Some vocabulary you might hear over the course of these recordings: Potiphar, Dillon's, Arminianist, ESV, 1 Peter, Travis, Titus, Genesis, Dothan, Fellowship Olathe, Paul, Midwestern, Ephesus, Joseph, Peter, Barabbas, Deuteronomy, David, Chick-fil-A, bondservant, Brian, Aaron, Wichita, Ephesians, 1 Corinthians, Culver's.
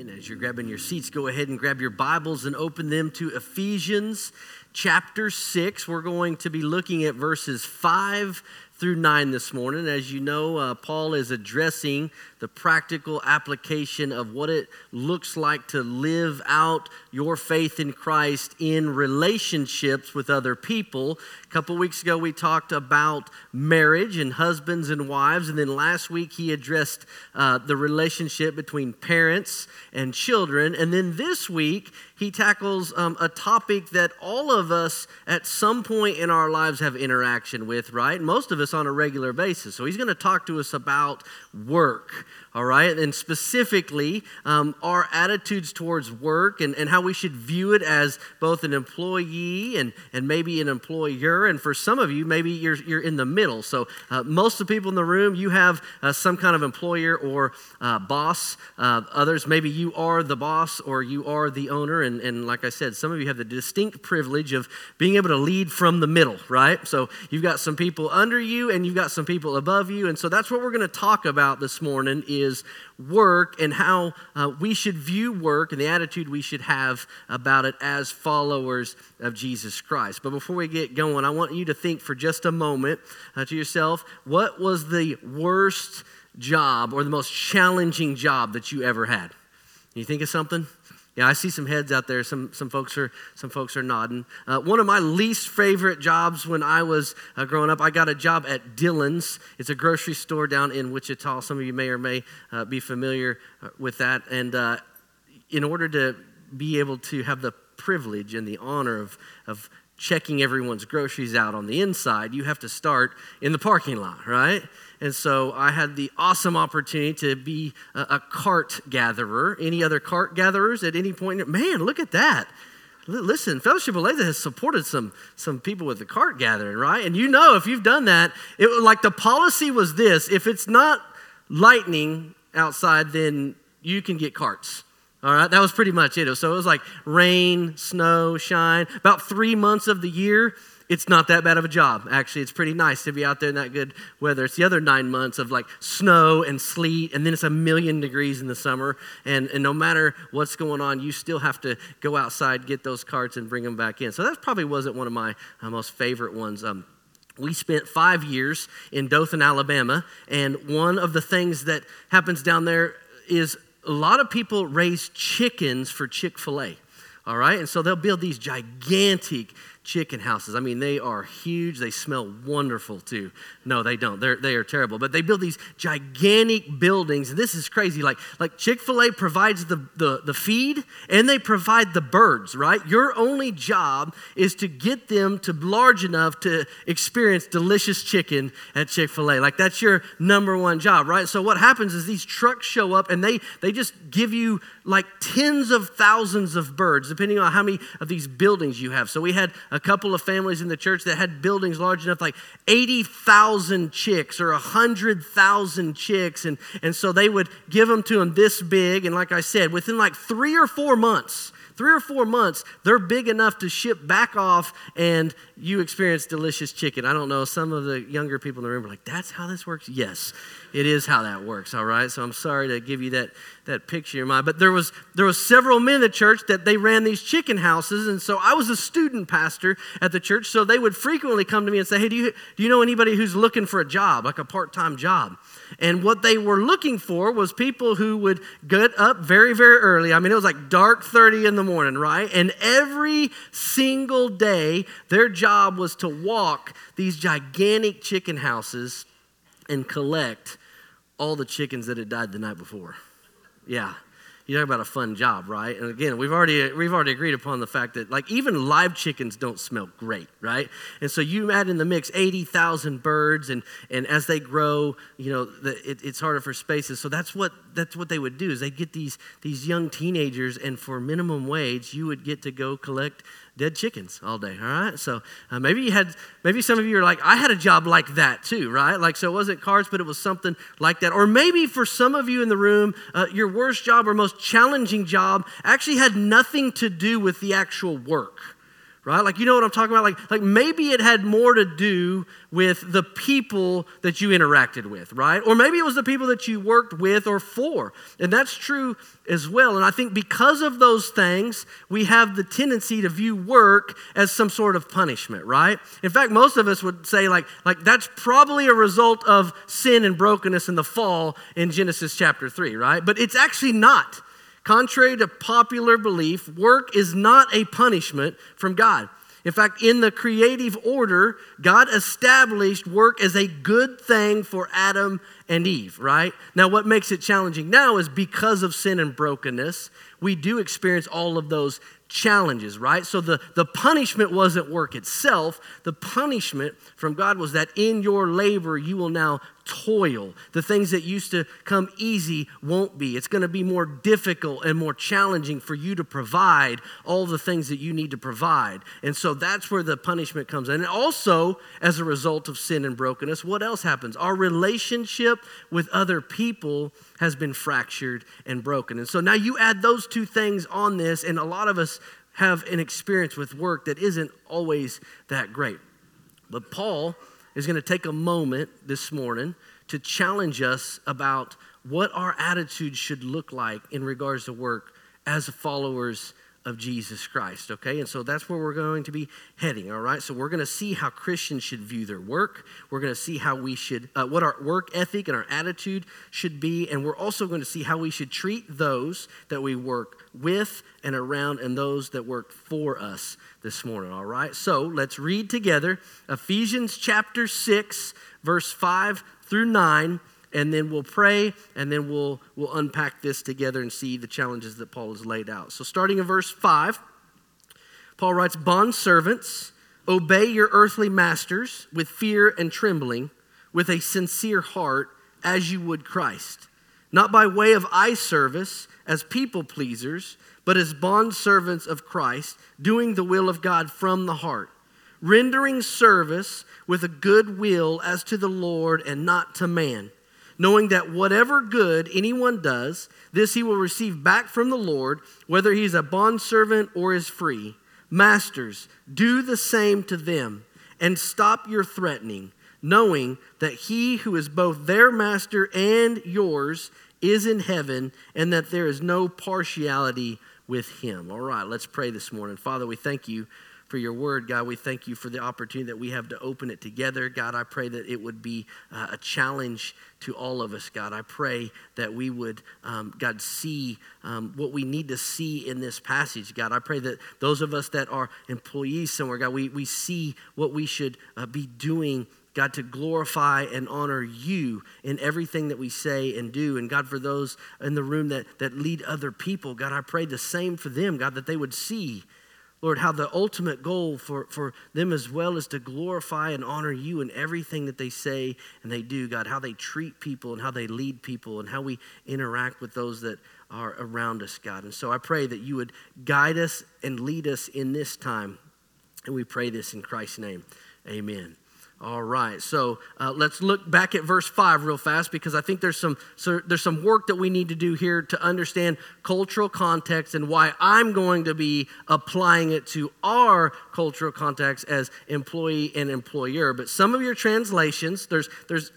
Amen. As you're grabbing your seats, go ahead and grab your Bibles and open them to Ephesians chapter 6. We're going to be looking at verses 5 through 9 this morning. As you know, Paul is addressing the practical application of what it looks like to live out your faith in Christ in relationships with other people. A couple weeks ago, we talked about marriage and husbands and wives. And then last week, he addressed the relationship between parents and children. And then this week, he tackles a topic that all of us at some point in our lives have interaction with, right? Most of us on a regular basis. So he's going to talk to us about work. All right, and specifically our attitudes towards work and how we should view it as both an employee and maybe an employer. And for some of you, maybe you're in the middle. So most of the people in the room, you have some kind of employer or boss. Others, maybe you are the boss or you are the owner. And like I said, some of you have the distinct privilege of being able to lead from the middle, right? So you've got some people under you and you've got some people above you. And so that's what we're going to talk about this morning is work and how we should view work and the attitude we should have about it as followers of Jesus Christ. But before we get going, I want you to think for just a moment to yourself, what was the worst job or the most challenging job that you ever had? Can you think of something? Yeah, I see some heads out there. Some folks are nodding. One of my least favorite jobs when I was growing up, I got a job at Dillon's. It's a grocery store down in Wichita. Some of you may or may be familiar with that. And in order to be able to have the privilege and the honor of checking everyone's groceries out on the inside, you have to start in the parking lot, right? And so I had the awesome opportunity to be a cart gatherer. Any other cart gatherers at any point? Man, look at that. Listen, Fellowship Olathe has supported some people with the cart gathering, right? And you know, if you've done that, it like the policy was this: if it's not lightning outside, then you can get carts. All right, that was pretty much it. So it was like rain, snow, shine. About 3 months of the year, it's not that bad of a job. Actually, it's pretty nice to be out there in that good weather. It's the other 9 months of like snow and sleet, and then it's 1,000,000 degrees in the summer. And no matter what's going on, you still have to go outside, get those carts, and bring them back in. So that probably wasn't one of my most favorite ones. We spent 5 years in Dothan, Alabama, and one of the things that happens down there is a lot of people raise chickens for Chick-fil-A, all right? And so they'll build these gigantic chicken houses. I mean, they are huge. They smell wonderful, too. No, they don't. They are terrible. But they build these gigantic buildings. And this is crazy. Like Chick-fil-A provides the feed, and they provide the birds, right? Your only job is to get them to large enough to experience delicious chicken at Chick-fil-A. Like, that's your number one job, right? So what happens is these trucks show up, and they just give you, like, tens of thousands of birds, depending on how many of these buildings you have. So we had a couple of families in the church that had buildings large enough, like 80,000 chicks or 100,000 chicks. And so they would give them to them this big. And like I said, within like 3 or 4 months, they're big enough to ship back off and you experience delicious chicken. I don't know. Some of the younger people in the room are like, that's how this works? Yes, it is how that works, all right? So I'm sorry to give you that picture in mind. But there was several men in the church that they ran these chicken houses. And so I was a student pastor at the church. So they would frequently come to me and say, hey, do you know anybody who's looking for a job, like a part-time job? And what they were looking for was people who would get up very, very early. I mean, it was like dark 30 in the morning, right? And every single day, their job was to walk these gigantic chicken houses and collect all the chickens that had died the night before. Yeah. You talk about a fun job, right? And again, we've already agreed upon the fact that like even live chickens don't smell great, right? And so you add in the mix 80,000 birds, and as they grow, you know, it's harder for spaces. So that's what they would do is they get these young teenagers, and for minimum wage, you would get to go collect dead chickens all day, all right? So maybe some of you are like, I had a job like that too, right? Like, so it wasn't cards, but it was something like that. Or maybe for some of you in the room, your worst job or most challenging job actually had nothing to do with the actual work, right? Like, you know what I'm talking about? Like maybe it had more to do with the people that you interacted with, right? Or maybe it was the people that you worked with or for. And that's true as well. And I think because of those things, we have the tendency to view work as some sort of punishment, right? In fact, most of us would say like that's probably a result of sin and brokenness in the fall in Genesis chapter 3, right? But it's actually not. Contrary to popular belief, work is not a punishment from God. In fact, in the creative order, God established work as a good thing for Adam and Eve, right? Now, what makes it challenging now is because of sin and brokenness, we do experience all of those challenges, right? So the punishment wasn't work itself. The punishment from God was that in your labor, you will now toil. The things that used to come easy won't be. It's going to be more difficult and more challenging for you to provide all the things that you need to provide. And so that's where the punishment comes in. And also, as a result of sin and brokenness, what else happens? Our relationship with other people has been fractured and broken. And so now you add those two things on this, and a lot of us have an experience with work that isn't always that great. But Paul is going to take a moment this morning to challenge us about what our attitude should look like in regards to work as followers of Jesus Christ, okay? And so that's where we're going to be heading, all right? So we're going to see how Christians should view their work. We're going to see how we should, what our work ethic and our attitude should be, and we're also going to see how we should treat those that we work with and around and those that work for us this morning, all right? So let's read together Ephesians chapter 6, verse 5 through 9, and then we'll pray, and then we'll unpack this together and see the challenges that Paul has laid out. So starting in verse 5, Paul writes, "Bondservants, obey your earthly masters with fear and trembling, with a sincere heart, as you would Christ, not by way of eye service as people pleasers, but as bondservants of Christ, doing the will of God from the heart, rendering service with a good will as to the Lord and not to man, knowing that whatever good anyone does, this he will receive back from the Lord, whether he is a bondservant or is free. Masters, do the same to them, and stop your threatening, knowing that he who is both their master and yours is in heaven, and that there is no partiality with him." All right, let's pray this morning. Father, we thank you for your word, God. We thank you for the opportunity that we have to open it together. God, I pray that it would be a challenge to all of us, God. I pray that we would, God, see what we need to see in this passage, God. I pray that those of us that are employees somewhere, God, we see what we should be doing, God, to glorify and honor you in everything that we say and do. And God, for those in the room that lead other people, God, I pray the same for them, God, that they would see, Lord, how the ultimate goal for them as well is to glorify and honor you in everything that they say and they do, God, how they treat people and how they lead people and how we interact with those that are around us, God. And so I pray that you would guide us and lead us in this time. And we pray this in Christ's name. Amen. All right, so let's look back at verse 5 real fast, because I think there's some work that we need to do here to understand cultural context and why I'm going to be applying it to our cultural context as employee and employer. But some of your translations, there's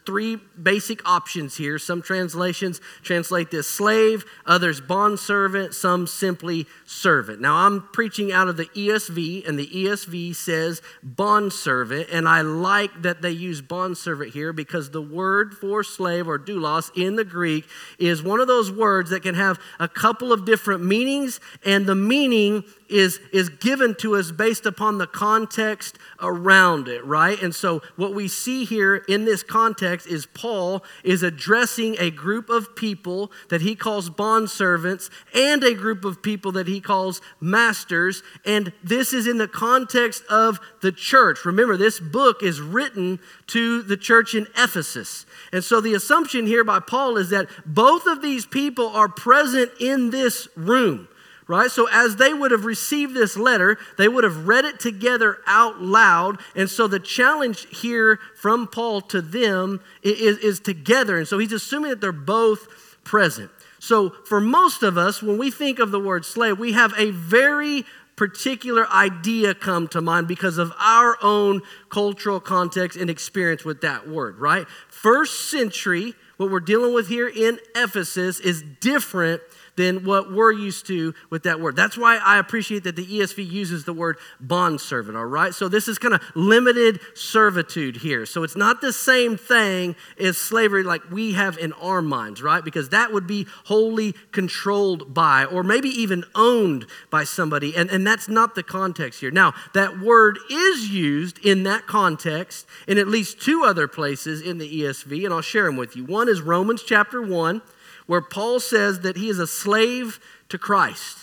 three basic options here. Some translations translate this slave, others bondservant, some simply servant. Now, I'm preaching out of the ESV, and the ESV says bondservant, and I like that they use bondservant here, because the word for slave or doulos in the Greek is one of those words that can have a couple of different meanings, and the meaning is given to us based upon the context around it, right? And so what we see here in this context is Paul is addressing a group of people that he calls bondservants and a group of people that he calls masters, and this is in the context of the church. Remember, this book is written to the church in Ephesus. And so the assumption here by Paul is that both of these people are present in this room, right? So as they would have received this letter, they would have read it together out loud. And so the challenge here from Paul to them is together. And so he's assuming that they're both present. So for most of us, when we think of the word slave, we have a very particular idea come to mind because of our own cultural context and experience with that word, right? First century, what we're dealing with here in Ephesus is different than what we're used to with that word. That's why I appreciate that the ESV uses the word bondservant, all right? So this is kind of limited servitude here. So it's not the same thing as slavery like we have in our minds, right? Because that would be wholly controlled by or maybe even owned by somebody, and that's not the context here. Now, that word is used in that context in at least two other places in the ESV, and I'll share them with you. One is Romans chapter 1, where Paul says that he is a slave to Christ.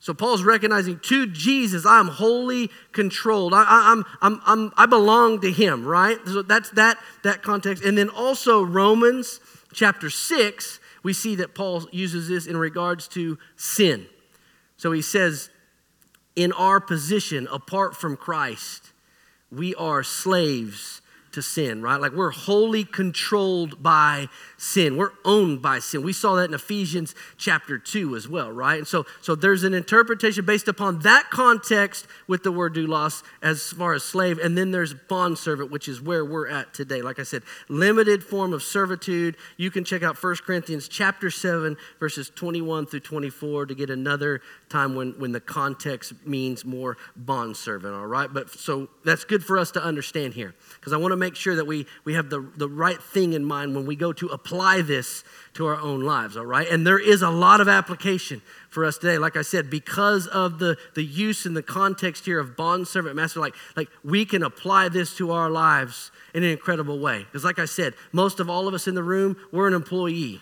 So Paul's recognizing to Jesus, I'm wholly controlled. I belong to him, right? So that's that context. And then also Romans chapter 6, we see that Paul uses this in regards to sin. So he says, in our position apart from Christ, we are slaves to sin, right? Like we're wholly controlled by sin. We're owned by sin. We saw that in Ephesians chapter 2 as well, right? And so there's an interpretation based upon that context with the word doulos as far as slave, and then there's bondservant, which is where we're at today. Like I said, limited form of servitude. You can check out 1 Corinthians chapter 7, verses 21 through 24 to get another time when the context means more bondservant, all right? But so that's good for us to understand here, because I want to make sure that we have the right thing in mind when we go to apply this to our own lives, all right? And there is a lot of application for us today. Like I said, because of the use and the context here of bondservant, master, like we can apply this to our lives in an incredible way. Because like I said, most of all of us in the room, we're an employee,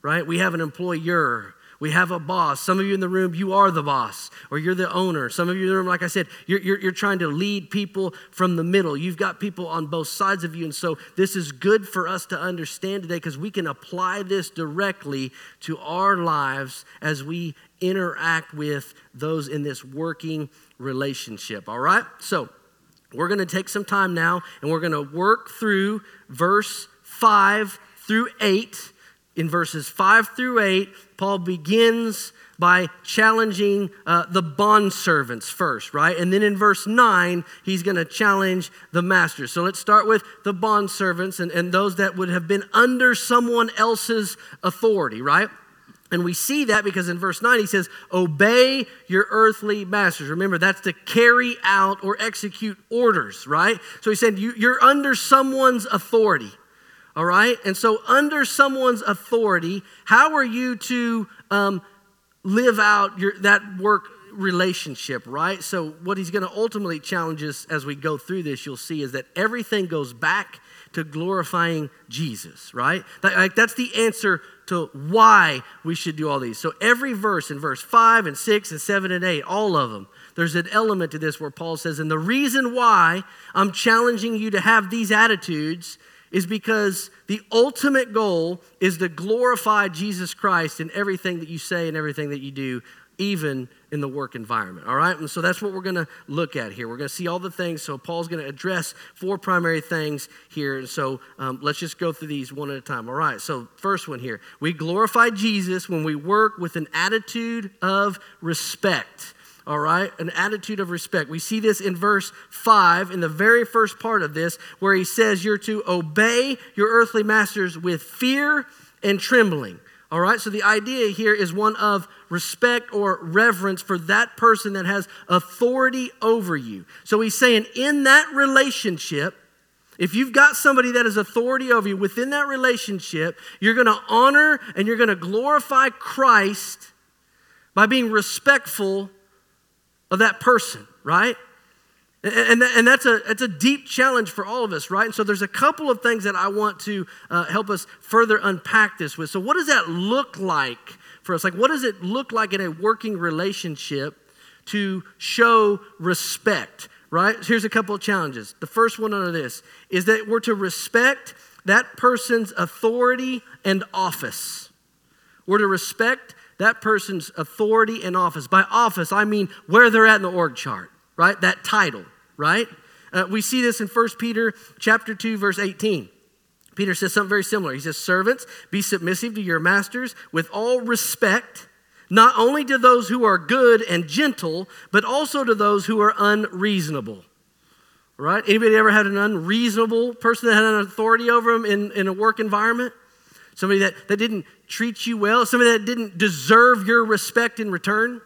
right? We have an employer. We have a boss. Some of you in the room, you are the boss or you're the owner. Some of you in the room, like I said, you're trying to lead people from the middle. You've got people on both sides of you. And so this is good for us to understand today because we can apply this directly to our lives as we interact with those in this working relationship, all right? So we're going to take some time now and we're going to work through verse 5 through 8. In verses 5 through 8, Paul begins by challenging the bondservants first, right? And then in verse 9, he's going to challenge the masters. So let's start with the bondservants and those that would have been under someone else's authority, right? And we see that because in verse 9 he says, obey your earthly masters. Remember, that's to carry out or execute orders, right? So he said, you're under someone's authority. All right? And so under someone's authority, how are you to live out that work relationship, right? So what he's going to ultimately challenge us as we go through this, you'll see, is that everything goes back to glorifying Jesus, right? That's the answer to why we should do all these. So every verse, in verse 5 and 6 and 7 and 8, all of them, there's an element to this where Paul says, and the reason why I'm challenging you to have these attitudes is because the ultimate goal is to glorify Jesus Christ in everything that you say and everything that you do, even in the work environment, all right? And so that's what we're going to look at here. We're going to see all the things. So Paul's going to address four primary things here. And so let's just go through these one at a time, all right? So first one here, we glorify Jesus when we work with an attitude of respect. All right, an attitude of respect. We see this in verse 5, in the very first part of this, where he says you're to obey your earthly masters with fear and trembling. All right, so the idea here is one of respect or reverence for that person that has authority over you. So he's saying in that relationship, if you've got somebody that has authority over you within that relationship, you're going to honor and you're going to glorify Christ by being respectful of that person, right? And that's a deep challenge for all of us, right? And so there's a couple of things that I want to help us further unpack this with. So what does that look like for us? Like what does it look like in a working relationship to show respect, right? Here's a couple of challenges. The first one under this is that we're to respect that person's authority and office. We're to respect that person's authority and office. By office, I mean where they're at in the org chart, right? That title, right? We see this in 1 Peter chapter 2, verse 18. Peter says something very similar. He says, servants, be submissive to your masters with all respect, not only to those who are good and gentle, but also to those who are unreasonable. Right? Anybody ever had an unreasonable person that had an authority over them in a work environment? Somebody that didn't treat you well? Somebody that didn't deserve your respect in return?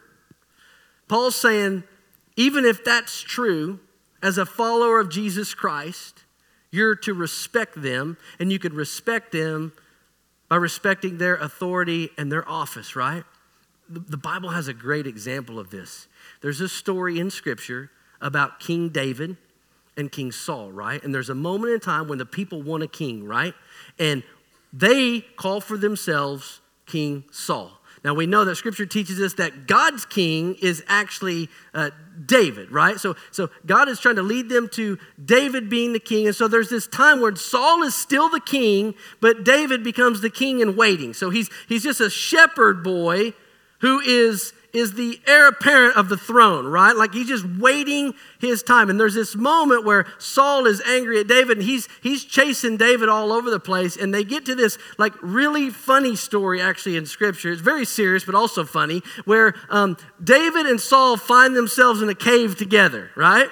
Paul's saying, even if that's true, as a follower of Jesus Christ, you're to respect them, and you could respect them by respecting their authority and their office, right? The Bible has a great example of this. There's a story in Scripture about King David and King Saul, right? And there's a moment in time when the people want a king, right? And they call for themselves King Saul. Now, we know that Scripture teaches us that God's king is actually David, right? So God is trying to lead them to David being the king. And so there's this time where Saul is still the king, but David becomes the king in waiting. So he's just a shepherd boy who is the heir apparent of the throne, right? Like he's just waiting his time. And there's this moment where Saul is angry at David, and he's chasing David all over the place. And they get to this like really funny story actually in Scripture. It's very serious, but also funny, where David and Saul find themselves in a cave together, right?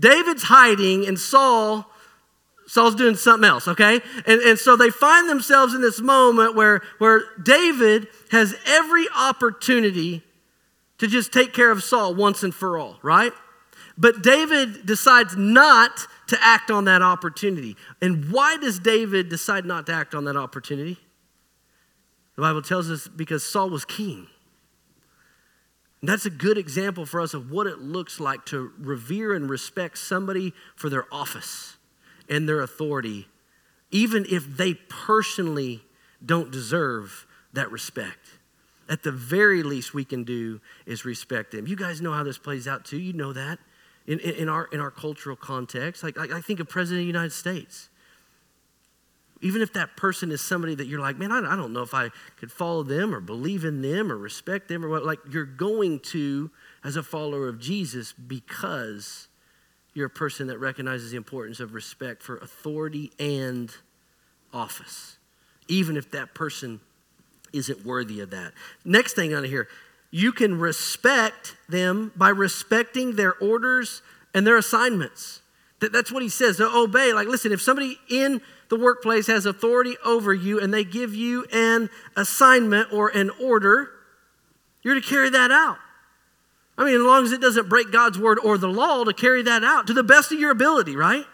David's hiding and Saul's doing something else, okay? And so they find themselves in this moment where David has every opportunity to just take care of Saul once and for all, right? But David decides not to act on that opportunity. And why does David decide not to act on that opportunity? The Bible tells us because Saul was king. And that's a good example for us of what it looks like to revere and respect somebody for their office and their authority, even if they personally don't deserve that respect. At the very least we can do is respect them. You guys know how this plays out too. You know that in our cultural context. Like I think of President of the United States. Even if that person is somebody that you're like, man, I don't know if I could follow them or believe in them or respect them or what. Like you're going to, as a follower of Jesus, because you're a person that recognizes the importance of respect for authority and office. Even if that person isn't worthy of that. Next thing on here, you can respect them by respecting their orders and their assignments. That's what he says, to obey. Like, listen, if somebody in the workplace has authority over you and they give you an assignment or an order, you're to carry that out. I mean, as long as it doesn't break God's word or the law, to carry that out to the best of your ability, right?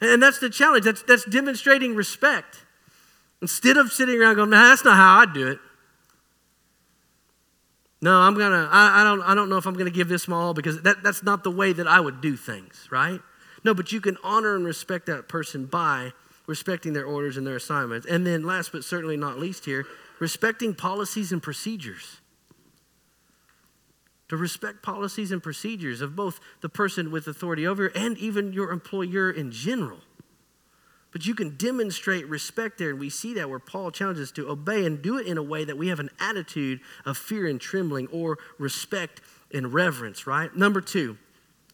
And that's the challenge. That's demonstrating respect. Instead of sitting around going, "Nah, that's not how I do it. No, I don't know if I'm gonna give this my all because that's not the way that I would do things," right? No, but you can honor and respect that person by respecting their orders and their assignments. And then last but certainly not least here, respecting policies and procedures. To respect policies and procedures of both the person with authority over and even your employer in general. But you can demonstrate respect there, and we see that where Paul challenges us to obey and do it in a way that we have an attitude of fear and trembling or respect and reverence, right? Number two,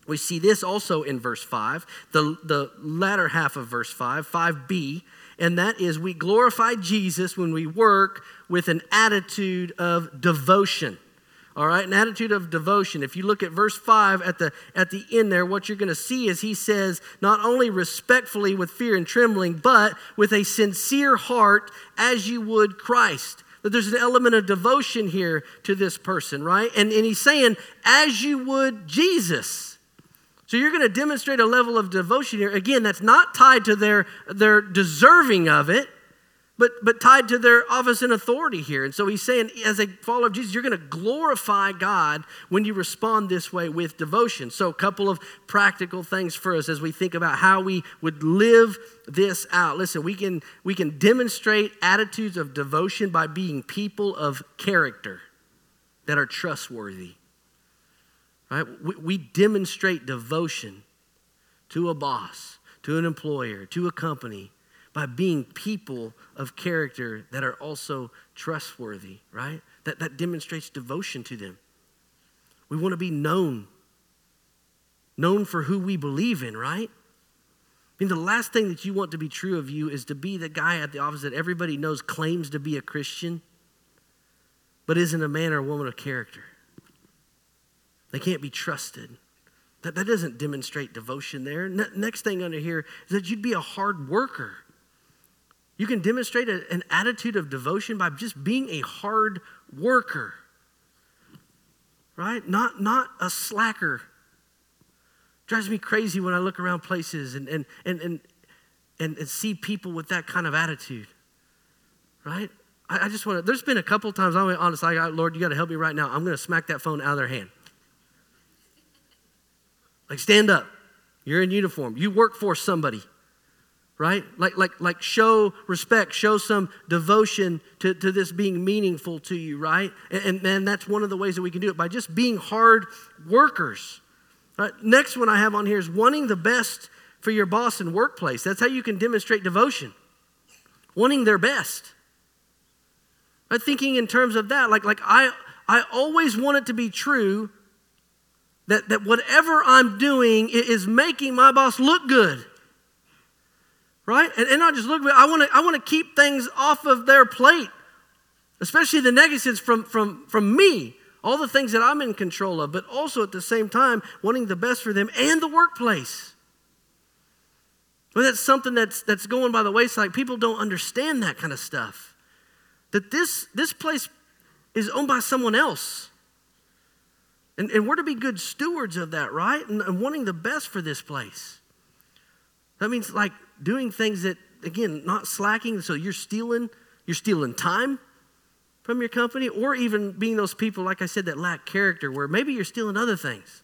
we see this also in verse 5, the latter half of verse 5, 5b, and that is we glorify Jesus when we work with an attitude of devotion. All right, an attitude of devotion. If you look at verse 5 at the end there, what you're going to see is he says, not only respectfully with fear and trembling, but with a sincere heart as you would Christ. That there's an element of devotion here to this person, right? And he's saying, as you would Jesus. So you're going to demonstrate a level of devotion here. Again, that's not tied to their deserving of it, but tied to their office and authority here. And so he's saying, as a follower of Jesus, you're going to glorify God when you respond this way with devotion. So a couple of practical things for us as we think about how we would live this out. Listen, we can demonstrate attitudes of devotion by being people of character that are trustworthy. Right? We demonstrate devotion to a boss, to an employer, to a company, by being people of character that are also trustworthy, right? That demonstrates devotion to them. We want to be known for who we believe in, right? I mean, the last thing that you want to be true of you is to be the guy at the office that everybody knows claims to be a Christian, but isn't a man or a woman of character. They can't be trusted. That doesn't demonstrate devotion there. Next thing under here is that you'd be a hard worker. You can demonstrate an attitude of devotion by just being a hard worker, right? Not a slacker. Drives me crazy when I look around places and see people with that kind of attitude, right? I just want to, there's been a couple times, I'm honest, I got, Lord, you got to help me right now. I'm going to smack that phone out of their hand. Like, stand up. You're in uniform. You work for somebody, right? Like show respect, show some devotion to this being meaningful to you, right? And that's one of the ways that we can do it, by just being hard workers. Right? Next one I have on here is wanting the best for your boss and workplace. That's how you can demonstrate devotion. Wanting their best. Right? Thinking in terms of that, like I always want it to be true that whatever I'm doing is making my boss look good. Right? And not just look good, I want to keep things off of their plate, especially the negatives from me. All the things that I'm in control of, but also at the same time, wanting the best for them and the workplace. Well, that's something that's going by the wayside. People don't understand that kind of stuff. That this place is owned by someone else. And we're to be good stewards of that, right? And wanting the best for this place. That means like doing things that, again, not slacking. So you're stealing time from your company, or even being those people, like I said, that lack character, where maybe you're stealing other things.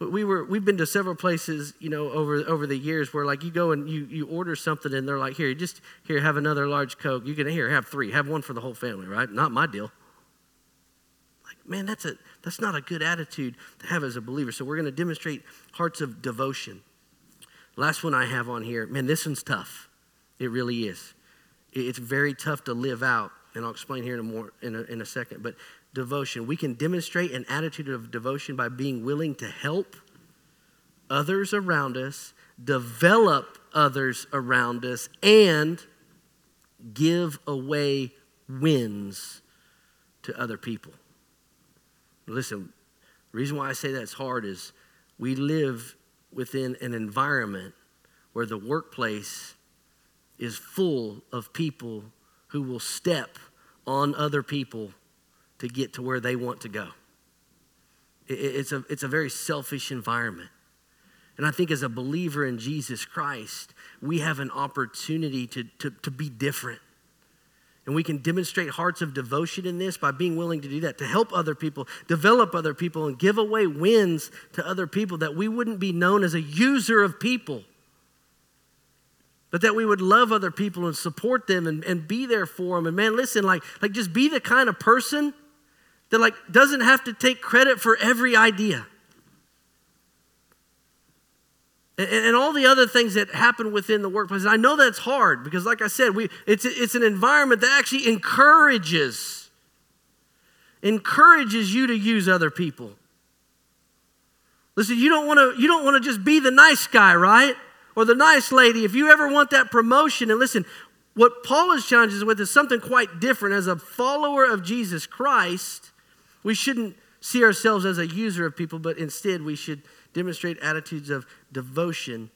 We've been to several places, you know, over the years where like you go and you order something and they're like, here, have another large Coke. You can have three, have one for the whole family, right? Not my deal. Like, man, that's not a good attitude to have as a believer. So we're going to demonstrate hearts of devotion. Last one I have on here, man, this one's tough. It really is. It's very tough to live out. And I'll explain here in a second. But devotion. We can demonstrate an attitude of devotion by being willing to help others around us, develop others around us, and give away wins to other people. Listen, the reason why I say that's hard is we live within an environment where the workplace is full of people who will step on other people to get to where they want to go. It's a very selfish environment. And I think as a believer in Jesus Christ, we have an opportunity to be different. And we can demonstrate hearts of devotion in this by being willing to do that, to help other people, develop other people, and give away wins to other people, that we wouldn't be known as a user of people, but that we would love other people and support them and be there for them. And man, listen, like just be the kind of person that like doesn't have to take credit for every idea. And all the other things that happen within the workplace. And I know that's hard because like I said, it's an environment that actually encourages you to use other people. Listen, you don't want to just be the nice guy, right? Or the nice lady, if you ever want that promotion. And listen, what Paul is challenging us with is something quite different. As a follower of Jesus Christ, we shouldn't see ourselves as a user of people, but instead we should demonstrate attitudes of devotion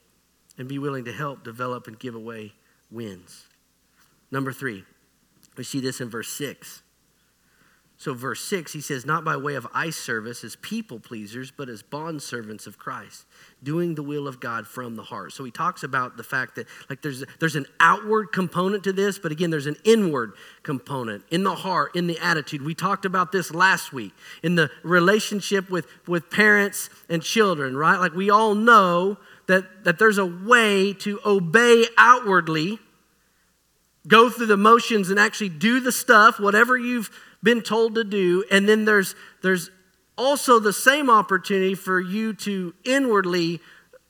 and be willing to help, develop, and give away wins. Number 3, we see this in verse 6. So verse 6, he says, not by way of eye service as people pleasers, but as bondservants of Christ, doing the will of God from the heart. So he talks about the fact that like there's an outward component to this, but again, there's an inward component in the heart, in the attitude. We talked about this last week in the relationship with parents and children, right? Like we all know that there's a way to obey outwardly, go through the motions and actually do the stuff, whatever you've been told to do, and then there's also the same opportunity for you to inwardly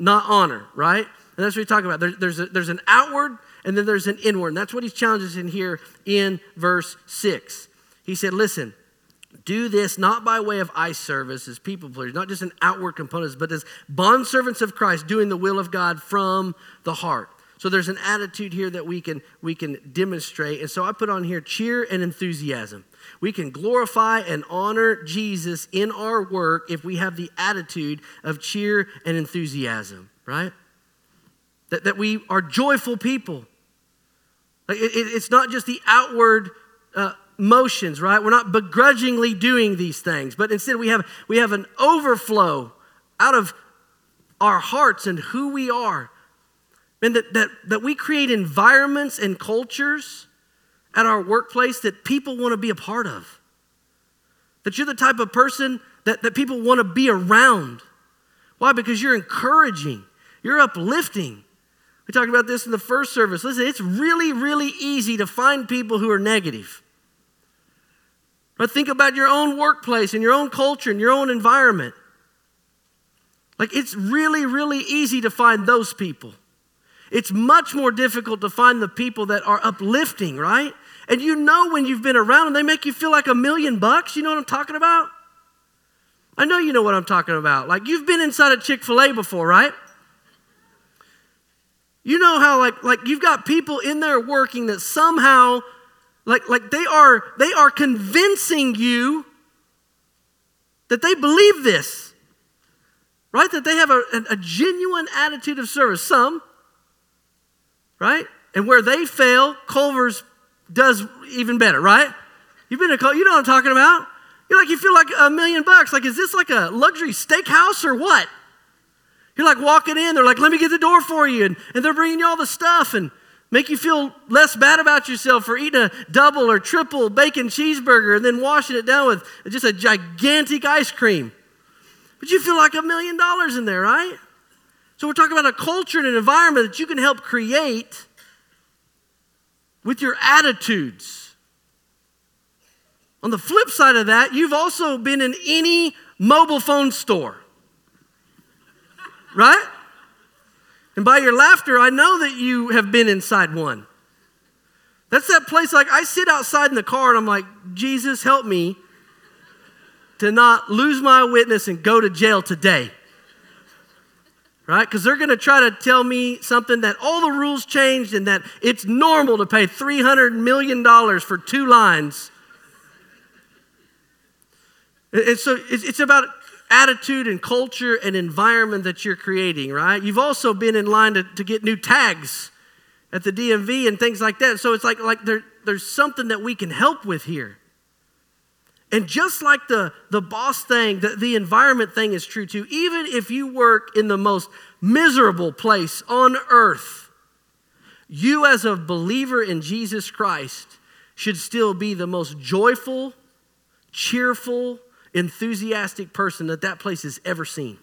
not honor, right? And that's what we're talking about. There's an outward, and then there's an inward. And that's what he challenges in here in verse 6. He said, listen, do this not by way of eye service as people pleasers, not just an outward component, but as bondservants of Christ, doing the will of God from the heart. So there's an attitude here that we can demonstrate. And so I put on here cheer and enthusiasm. We can glorify and honor Jesus in our work if we have the attitude of cheer and enthusiasm, right? That we are joyful people. Like it's not just the outward motions, right? We're not begrudgingly doing these things, but instead we have an overflow out of our hearts and who we are. And that we create environments and cultures at our workplace that people want to be a part of. That you're the type of person that people want to be around. Why? Because you're encouraging. You're uplifting. We talked about this in the first service. Listen, it's really, really easy to find people who are negative. But think about your own workplace and your own culture and your own environment. Like, it's really, really easy to find those people. It's much more difficult to find the people that are uplifting, right? And you know when you've been around them, they make you feel like $1,000,000. You know what I'm talking about? I know you know what I'm talking about. Like, you've been inside a Chick-fil-A before, right? You know how like you've got people in there working that somehow like they are convincing you that they believe this, right? That they have a genuine attitude of service. Some, right? And where they fail, Culver's does even better, right? You've been to Culver's, you know what I'm talking about. You're like, you feel like $1,000,000. Like, is this like a luxury steakhouse or what? You're like walking in, they're like, let me get the door for you. And they're bringing you all the stuff and make you feel less bad about yourself for eating a double or triple bacon cheeseburger and then washing it down with just a gigantic ice cream. But you feel like $1,000,000 in there, right? So we're talking about a culture and an environment that you can help create with your attitudes. On the flip side of that, you've also been in any mobile phone store. Right? And by your laughter, I know that you have been inside one. That's that place, like, I sit outside in the car and I'm like, Jesus, help me to not lose my witness and go to jail today. Right? Because they're going to try to tell me something that all the rules changed and that it's normal to pay $300 million for 2 lines. And so it's about attitude and culture and environment that you're creating, right? You've also been in line to get new tags at the DMV and things like that. So it's like there's something that we can help with here. And just like the boss thing, the environment thing is true too. Even if you work in the most miserable place on earth, you as a believer in Jesus Christ should still be the most joyful, cheerful, enthusiastic person that place has ever seen.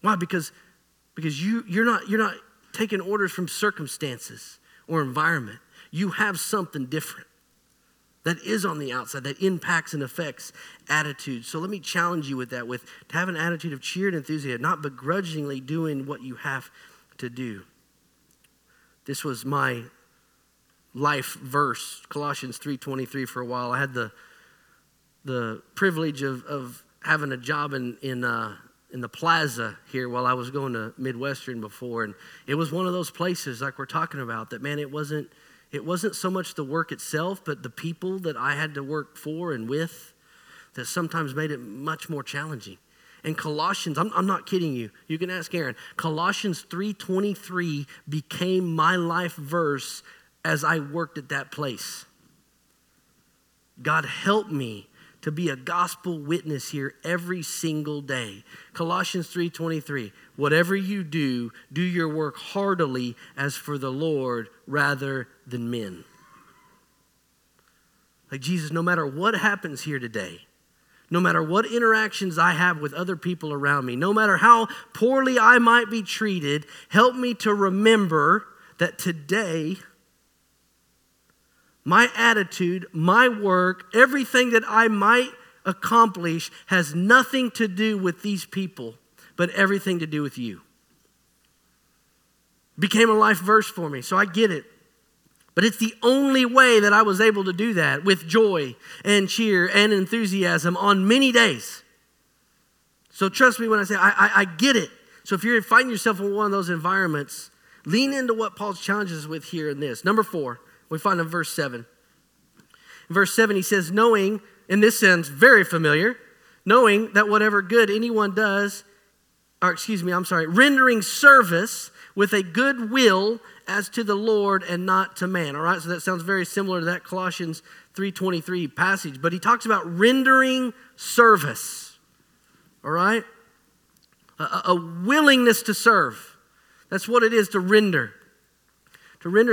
Why? Because you're not taking orders from circumstances or environment. You have something different that is on the outside that impacts and affects attitudes. So let me challenge you with that, to have an attitude of cheer and enthusiasm, not begrudgingly doing what you have to do. This was my life verse, Colossians 3:23, for a while. I had the privilege of having a job in the plaza here while I was going to Midwestern before, and it was one of those places like we're talking about that, man, it wasn't so much the work itself, but the people that I had to work for and with that sometimes made it much more challenging. And Colossians, I'm not kidding you. You can ask Aaron. Colossians 3:23 became my life verse as I worked at that place. God help me to be a gospel witness here every single day. Colossians 3:23, whatever you do, do your work heartily as for the Lord rather than men. Like, Jesus, no matter what happens here today, no matter what interactions I have with other people around me, no matter how poorly I might be treated, help me to remember that today, my attitude, my work, everything that I might accomplish has nothing to do with these people, but everything to do with you. Became a life verse for me, so I get it. But it's the only way that I was able to do that with joy and cheer and enthusiasm on many days. So trust me when I say I get it. So if you're finding yourself in one of those environments, Lean into what Paul challenges with here in this. Number four, we find in verse 7. In verse 7, he says, knowing, and this sounds very familiar, knowing that whatever good anyone does, rendering service with a good will as to the Lord and not to man. All right, so that sounds very similar to that Colossians 3:23 passage. But he talks about rendering service, all right? A willingness to serve. That's what it is to render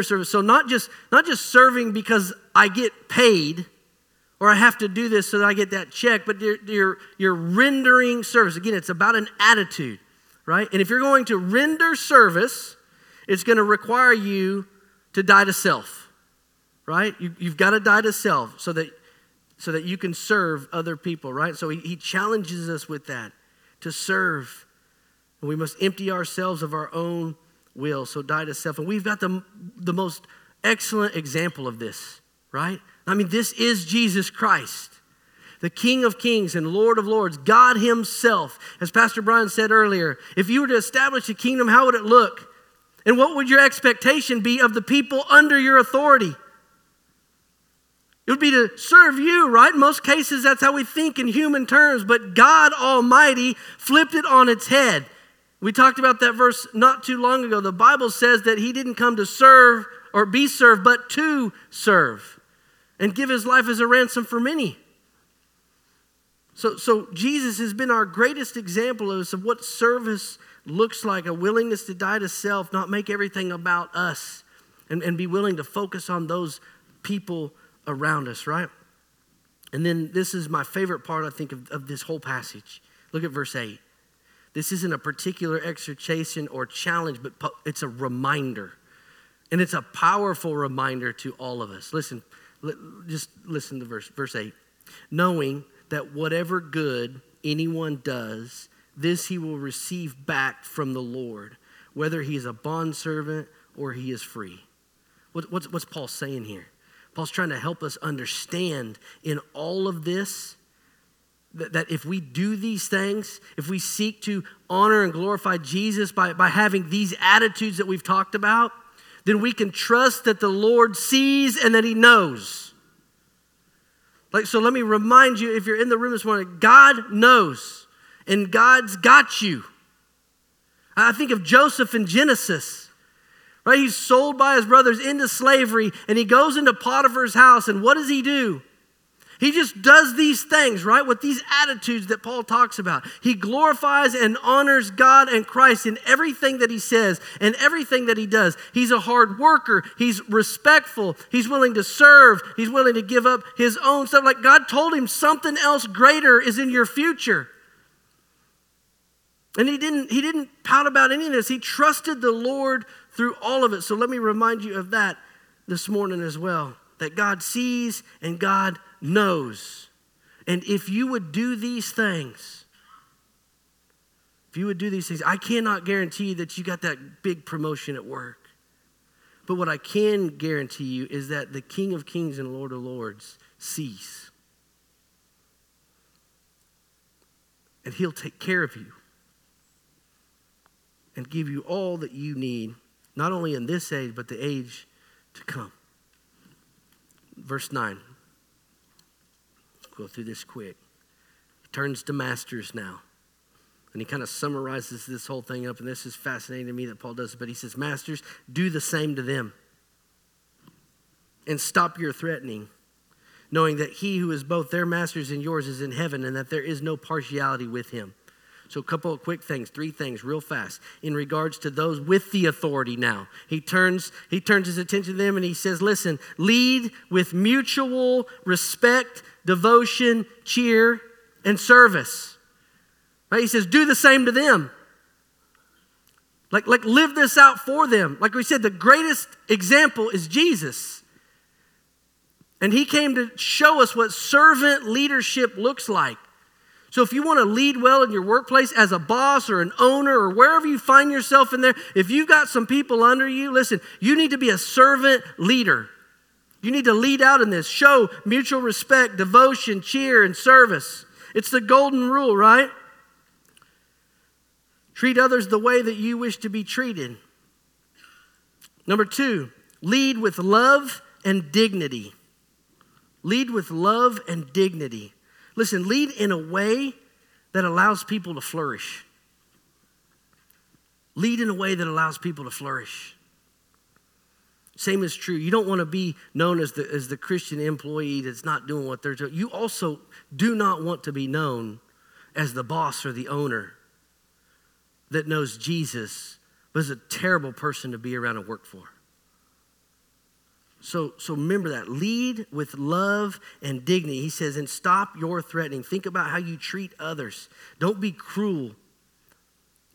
service. So not just serving because I get paid or I have to do this so that I get that check, but you're rendering service. Again, it's about an attitude, right? And if you're going to render service, it's going to require you to die to self, right? You've got to die to self so that you can serve other people, right? So he challenges us with that, to serve. And we must empty ourselves of our own will, so die to self. And we've got the most excellent example of this, right? I mean, this is Jesus Christ, the King of Kings and Lord of Lords, God himself. As Pastor Brian said earlier, if you were to establish a kingdom, how would it look? And what would your expectation be of the people under your authority? It would be to serve you, right? In most cases, that's how we think in human terms. But God Almighty flipped it on its head. We talked about that verse not too long ago. The Bible says that he didn't come to serve or be served, but to serve and give his life as a ransom for many. So Jesus has been our greatest example of what service looks like, a willingness to die to self, not make everything about us, and be willing to focus on those people around us, right? And then this is my favorite part, I think, of this whole passage. Look at verse 8. This isn't a particular exhortation or challenge, but it's a reminder. And it's a powerful reminder to all of us. Listen, just listen to verse 8. Knowing that whatever good anyone does, this he will receive back from the Lord, whether he is a bondservant or he is free. What's Paul saying here? Paul's trying to help us understand in all of this that if we do these things, if we seek to honor and glorify Jesus by having these attitudes that we've talked about, then we can trust that the Lord sees and that he knows. So let me remind you, if you're in the room this morning, God knows and God's got you. I think of Joseph in Genesis, right? He's sold by his brothers into slavery and he goes into Potiphar's house, and what does he do? He just does these things, right, with these attitudes that Paul talks about. He glorifies and honors God and Christ in everything that he says and everything that he does. He's a hard worker. He's respectful. He's willing to serve. He's willing to give up his own stuff. Like God told him something else greater is in your future. And he didn't pout about any of this. He trusted the Lord through all of it. So let me remind you of that this morning as well, that God sees and God knows. And if you would do these things, I cannot guarantee that you got that big promotion at work. But what I can guarantee you is that the King of Kings and Lord of Lords sees. And he'll take care of you and give you all that you need, not only in this age, but the age to come. Verse 9. Go through this quick. He turns to masters now. And he kind of summarizes this whole thing up. And this is fascinating to me that Paul does it. But he says, masters, do the same to them. And stop your threatening, knowing that he who is both their masters and yours is in heaven, and that there is no partiality with him. So a couple of quick things, three things real fast in regards to those with the authority now. He turns his attention to them and he says, listen, lead with mutual respect, devotion, cheer, and service. Right? He says, do the same to them. Like live this out for them. Like we said, the greatest example is Jesus. And he came to show us what servant leadership looks like. So if you want to lead well in your workplace as a boss or an owner or wherever you find yourself in there, if you've got some people under you, listen, you need to be a servant leader. You need to lead out in this. Show mutual respect, devotion, cheer, and service. It's the golden rule, right? Treat others the way that you wish to be treated. Number two, lead with love and dignity. Lead with love and dignity. Listen, lead in a way that allows people to flourish. Lead in a way that allows people to flourish. Same is true. You don't want to be known as the Christian employee that's not doing what they're doing. You also do not want to be known as the boss or the owner that knows Jesus, but is a terrible person to be around and work for. So remember that. Lead with love and dignity. He says, and stop your threatening. Think about how you treat others. Don't be cruel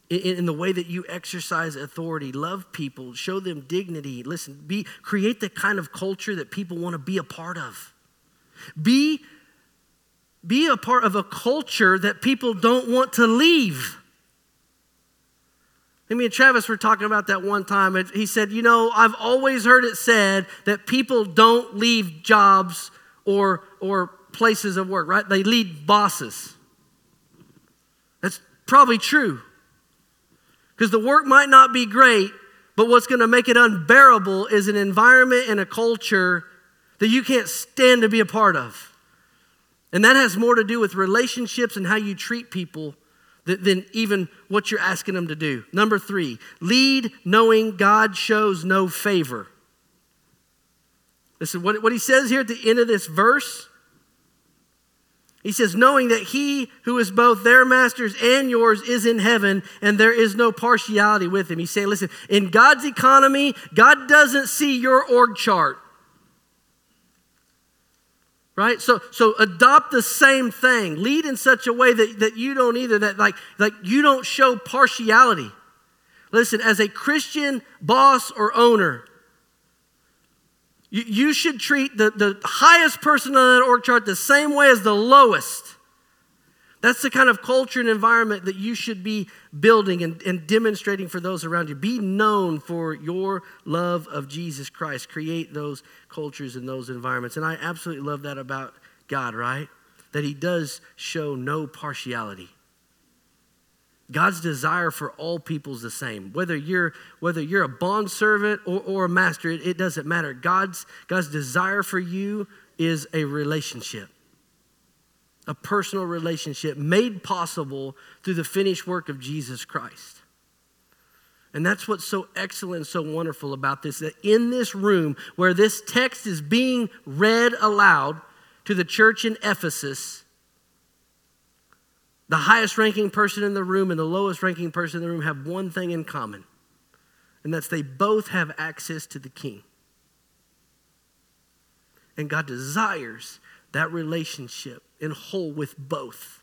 in the way that you exercise authority. Love people. Show them dignity. Listen, create the kind of culture that people want to be a part of. Be a part of a culture that people don't want to leave. Me and Travis were talking about that one time. He said, you know, I've always heard it said that people don't leave jobs or places of work, right? They leave bosses. That's probably true. Because the work might not be great, but what's going to make it unbearable is an environment and a culture that you can't stand to be a part of. And that has more to do with relationships and how you treat people than even what you're asking them to do. Number three, lead knowing God shows no favor. Listen, what he says here at the end of this verse, he says, knowing that he who is both their masters and yours is in heaven and there is no partiality with him. He's saying, listen, in God's economy, God doesn't see your org chart. Right? So adopt the same thing. Lead in such a way that you don't either, that like you don't show partiality. Listen, as a Christian boss or owner, you should treat the highest person on that org chart the same way as the lowest. That's the kind of culture and environment that you should be building and demonstrating for those around you. Be known for your love of Jesus Christ. Create those cultures and those environments. And I absolutely love that about God, right? That he does show no partiality. God's desire for all people is the same. Whether you're a bondservant or a master, it doesn't matter. God's desire for you is a relationship. A personal relationship made possible through the finished work of Jesus Christ. And that's what's so excellent and so wonderful about this, that in this room where this text is being read aloud to the church in Ephesus, the highest ranking person in the room and the lowest ranking person in the room have one thing in common, and that's they both have access to the King. And God desires that relationship in whole with both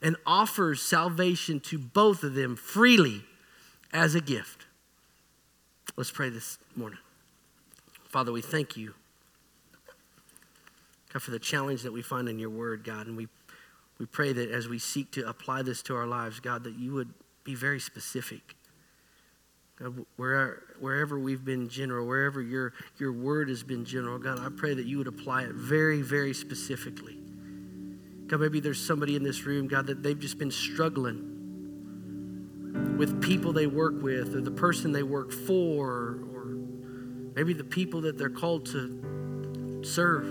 and offers salvation to both of them freely as a gift. Let's pray this morning. Father, we thank you, God, for the challenge that we find in your word, God. And we pray that as we seek to apply this to our lives, God, that you would be very specific. God, wherever we've been general, wherever your word has been general, God, I pray that you would apply it very, very specifically. God, maybe there's somebody in this room, God, that they've just been struggling with people they work with or the person they work for or maybe the people that they're called to serve.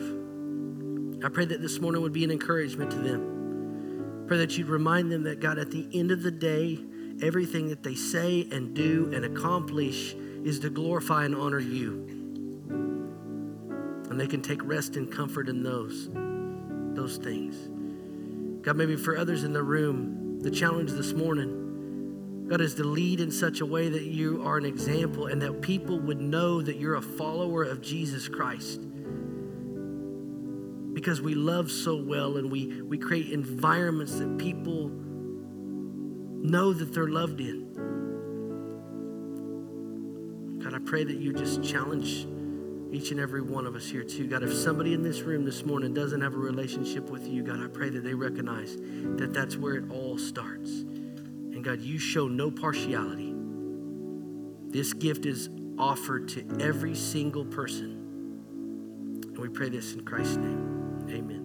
I pray that this morning would be an encouragement to them. Pray that you'd remind them that, God, at the end of the day, everything that they say and do and accomplish is to glorify and honor you. And they can take rest and comfort in those things. God, maybe for others in the room, the challenge this morning, God, is to lead in such a way that you are an example and that people would know that you're a follower of Jesus Christ. Because we love so well and we create environments that people know that they're loved in. God, I pray that you just challenge each and every one of us here too. God, if somebody in this room this morning doesn't have a relationship with you, God, I pray that they recognize that that's where it all starts. And God, you show no partiality. This gift is offered to every single person. And we pray this in Christ's name. Amen.